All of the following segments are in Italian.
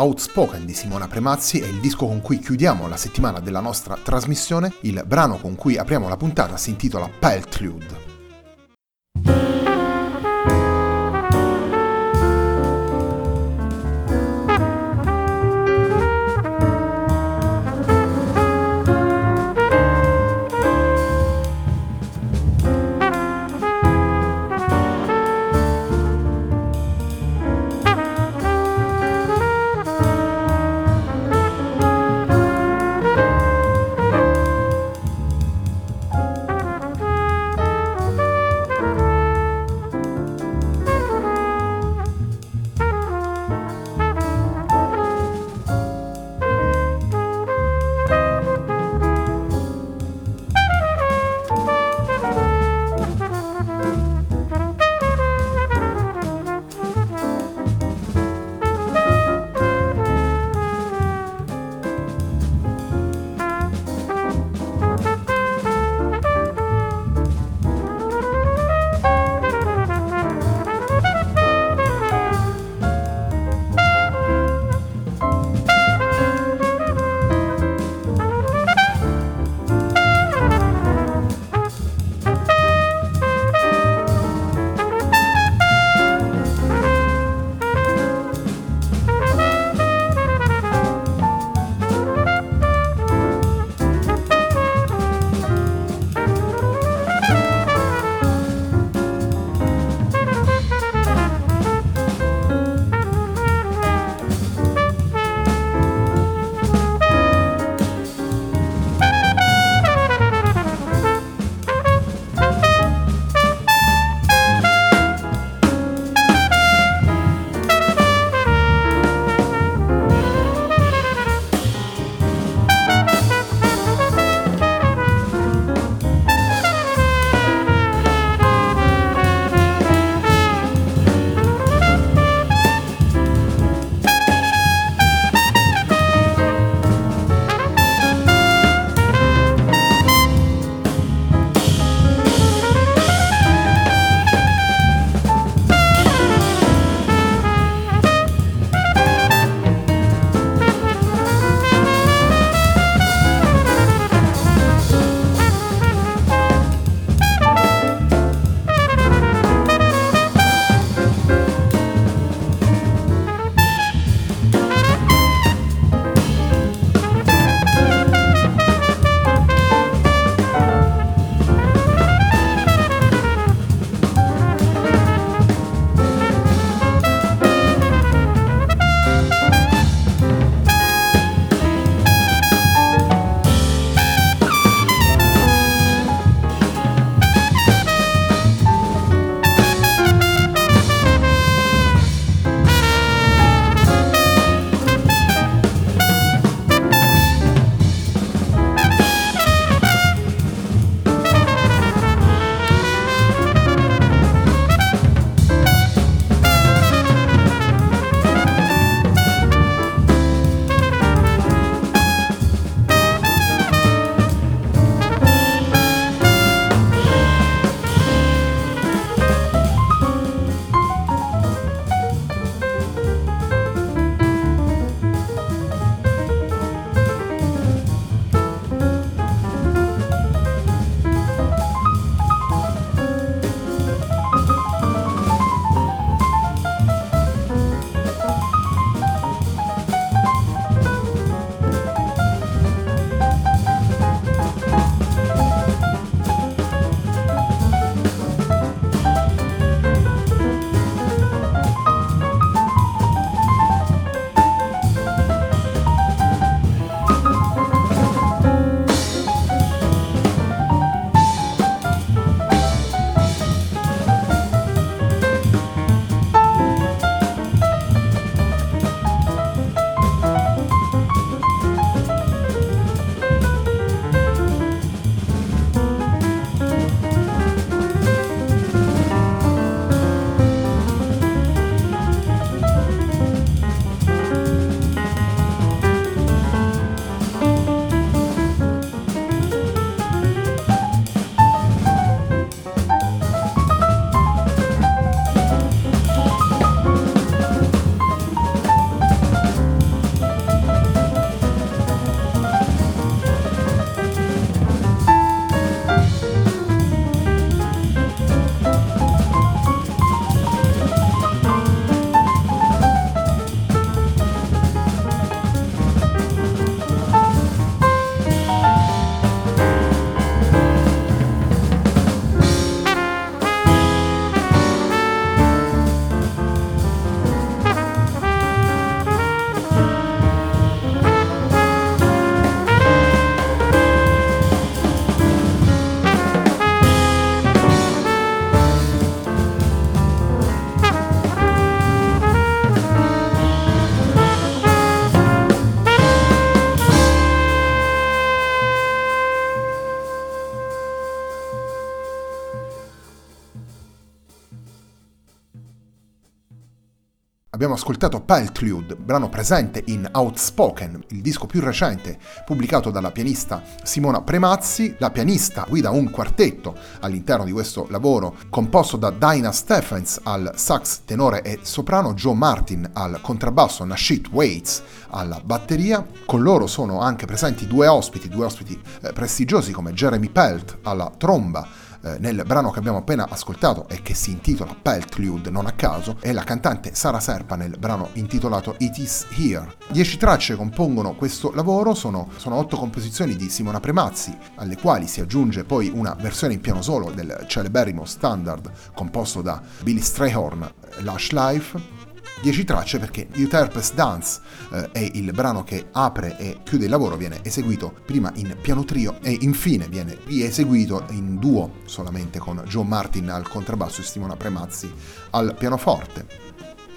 Outspoken di Simona Premazzi è il disco con cui chiudiamo la settimana della nostra trasmissione. Il brano con cui apriamo la puntata si intitola Peltlude. Abbiamo ascoltato Peltlude, brano presente in Outspoken, il disco più recente pubblicato dalla pianista Simona Premazzi. La pianista guida un quartetto all'interno di questo lavoro composto da Dayna Stephens al sax tenore e soprano, Joe Martin al contrabbasso, Nasheet Waits alla batteria. Con loro sono anche presenti due ospiti prestigiosi come Jeremy Pelt alla tromba, nel brano che abbiamo appena ascoltato e che si intitola Peltlude non a caso, e la cantante Sara Serpa nel brano intitolato It Is Here. 10 tracce compongono questo lavoro, sono 8 composizioni di Simona Premazzi, alle quali si aggiunge poi una versione in piano solo del celeberrimo standard composto da Billy Strayhorn, Lush Life. 10 tracce perché EuTerps Dance è il brano che apre e chiude il lavoro, viene eseguito prima in piano trio e infine viene rieseguito in duo solamente con Joe Martin al contrabbasso e Simona Premazzi al pianoforte.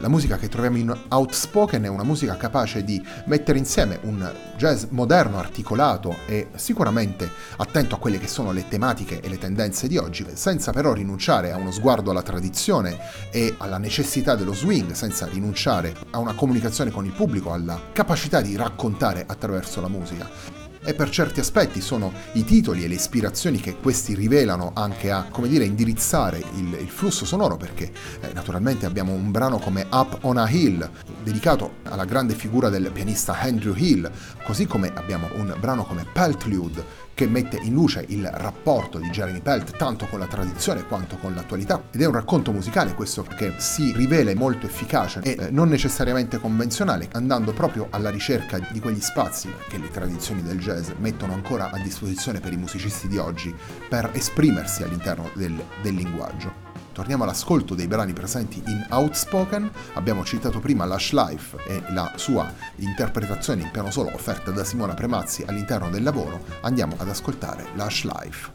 La musica che troviamo in Outspoken è una musica capace di mettere insieme un jazz moderno, articolato e sicuramente attento a quelle che sono le tematiche e le tendenze di oggi, senza però rinunciare a uno sguardo alla tradizione e alla necessità dello swing, senza rinunciare a una comunicazione con il pubblico, alla capacità di raccontare attraverso la musica. E per certi aspetti sono i titoli e le ispirazioni che questi rivelano anche a, come dire, indirizzare il flusso sonoro, perché naturalmente abbiamo un brano come Up on a Hill dedicato alla grande figura del pianista Andrew Hill, così come abbiamo un brano come Peltlude che mette in luce il rapporto di Jeremy Pelt tanto con la tradizione quanto con l'attualità, ed è un racconto musicale questo che si rivela molto efficace e non necessariamente convenzionale, andando proprio alla ricerca di quegli spazi che le tradizioni del jazz mettono ancora a disposizione per i musicisti di oggi per esprimersi all'interno del linguaggio. Torniamo all'ascolto dei brani presenti in Outspoken. Abbiamo citato prima Lush Life e la sua interpretazione in piano solo offerta da Simona Premazzi all'interno del lavoro. Andiamo ad ascoltare Lush Life.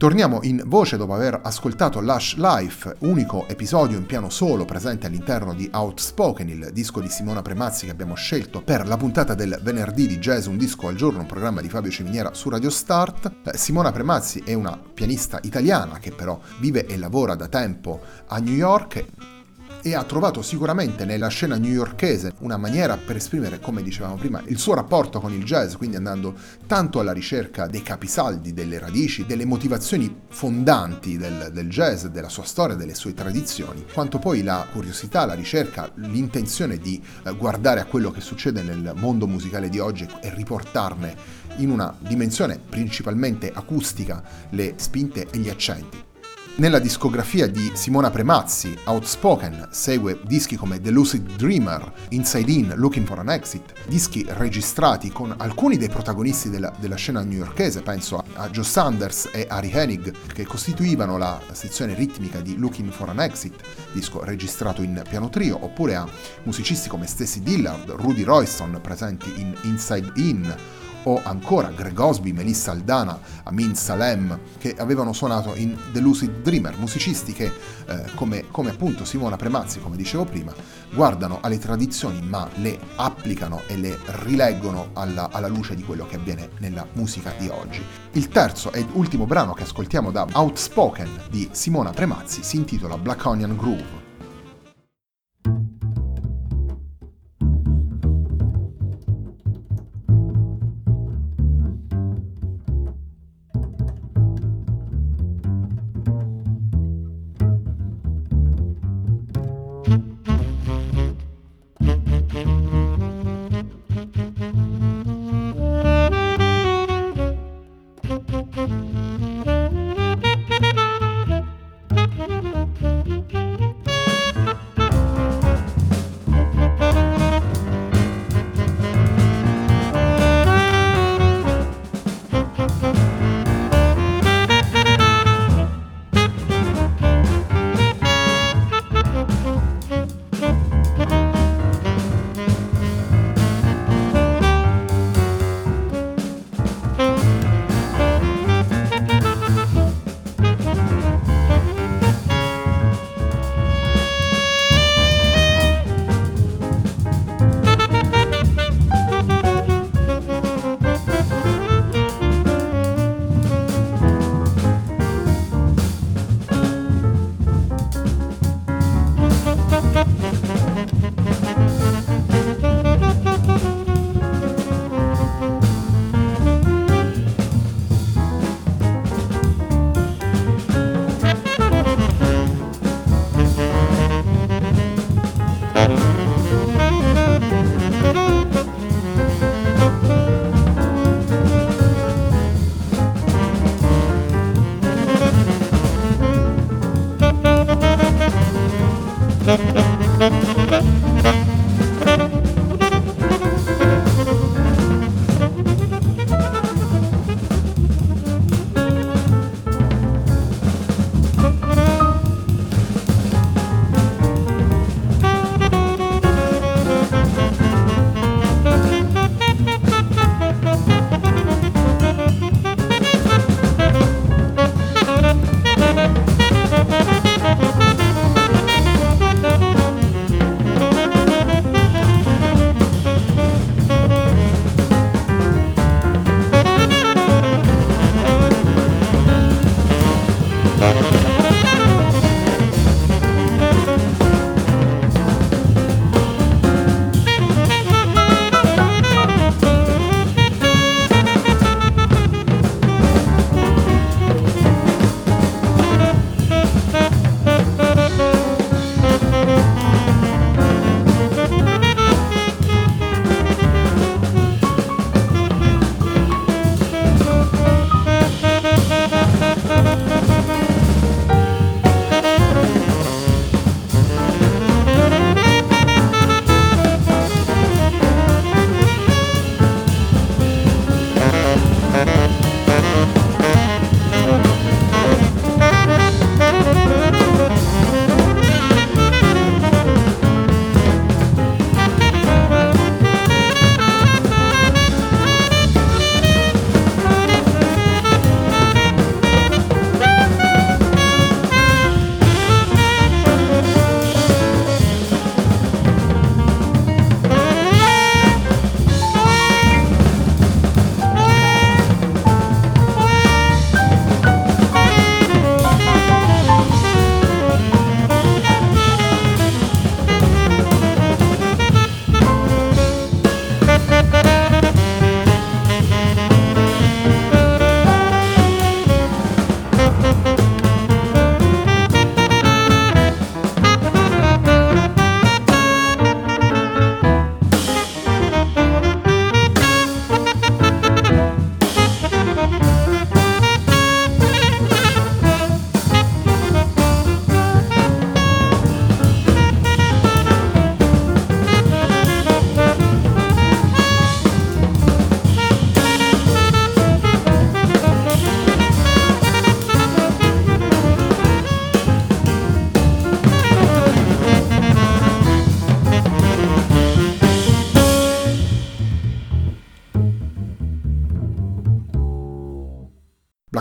Torniamo in voce dopo aver ascoltato Lush Life, unico episodio in piano solo presente all'interno di Outspoken, il disco di Simona Premazzi che abbiamo scelto per la puntata del venerdì di Jazz Un Disco al Giorno, un programma di Fabio Ciminiera su Radio Start. Simona Premazzi è una pianista italiana che però vive e lavora da tempo a New York e ha trovato sicuramente nella scena newyorkese una maniera per esprimere, come dicevamo prima, il suo rapporto con il jazz, quindi andando tanto alla ricerca dei capisaldi, delle radici, delle motivazioni fondanti del jazz, della sua storia, delle sue tradizioni, quanto poi la curiosità, la ricerca, l'intenzione di guardare a quello che succede nel mondo musicale di oggi e riportarne in una dimensione principalmente acustica le spinte e gli accenti. Nella discografia di Simona Premazzi, Outspoken segue dischi come The Lucid Dreamer, Inside In, Looking for an Exit, dischi registrati con alcuni dei protagonisti della scena newyorkese, penso a Joe Sanders e Harry Hennig, che costituivano la sezione ritmica di Looking for an Exit, disco registrato in piano trio, oppure a musicisti come Stacey Dillard, Rudy Royston, presenti in Inside In, o ancora Greg Osby, Melissa Aldana, Amin Salem, che avevano suonato in The Lucid Dreamer, musicisti che, come appunto Simona Premazzi, come dicevo prima, guardano alle tradizioni ma le applicano e le rileggono alla luce di quello che avviene nella musica di oggi. Il terzo ed ultimo brano che ascoltiamo da Outspoken di Simona Premazzi si intitola Black Onion Groove.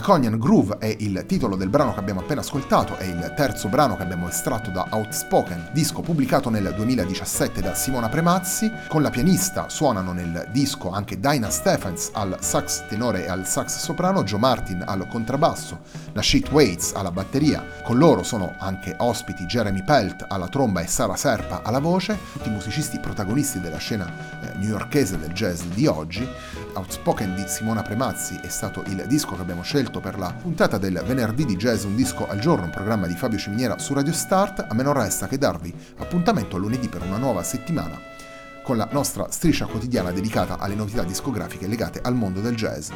Draconian Groove è il titolo del brano che abbiamo appena ascoltato, è il terzo brano che abbiamo estratto da Outspoken, disco pubblicato nel 2017 da Simona Premazzi. Con la pianista suonano nel disco anche Dayna Stephens al sax tenore e al sax soprano, Joe Martin al contrabbasso, Nasheet Waits alla batteria. Con loro sono anche ospiti Jeremy Pelt alla tromba e Sara Serpa alla voce, tutti i musicisti protagonisti della scena newyorkese del jazz di oggi. Outspoken di Simona Premazzi è stato il disco che abbiamo scelto per la puntata del venerdì di Jazz Un Disco al Giorno, un programma di Fabio Ciminiera su Radio Start. A me non resta che darvi appuntamento a lunedì per una nuova settimana con la nostra striscia quotidiana dedicata alle novità discografiche legate al mondo del jazz.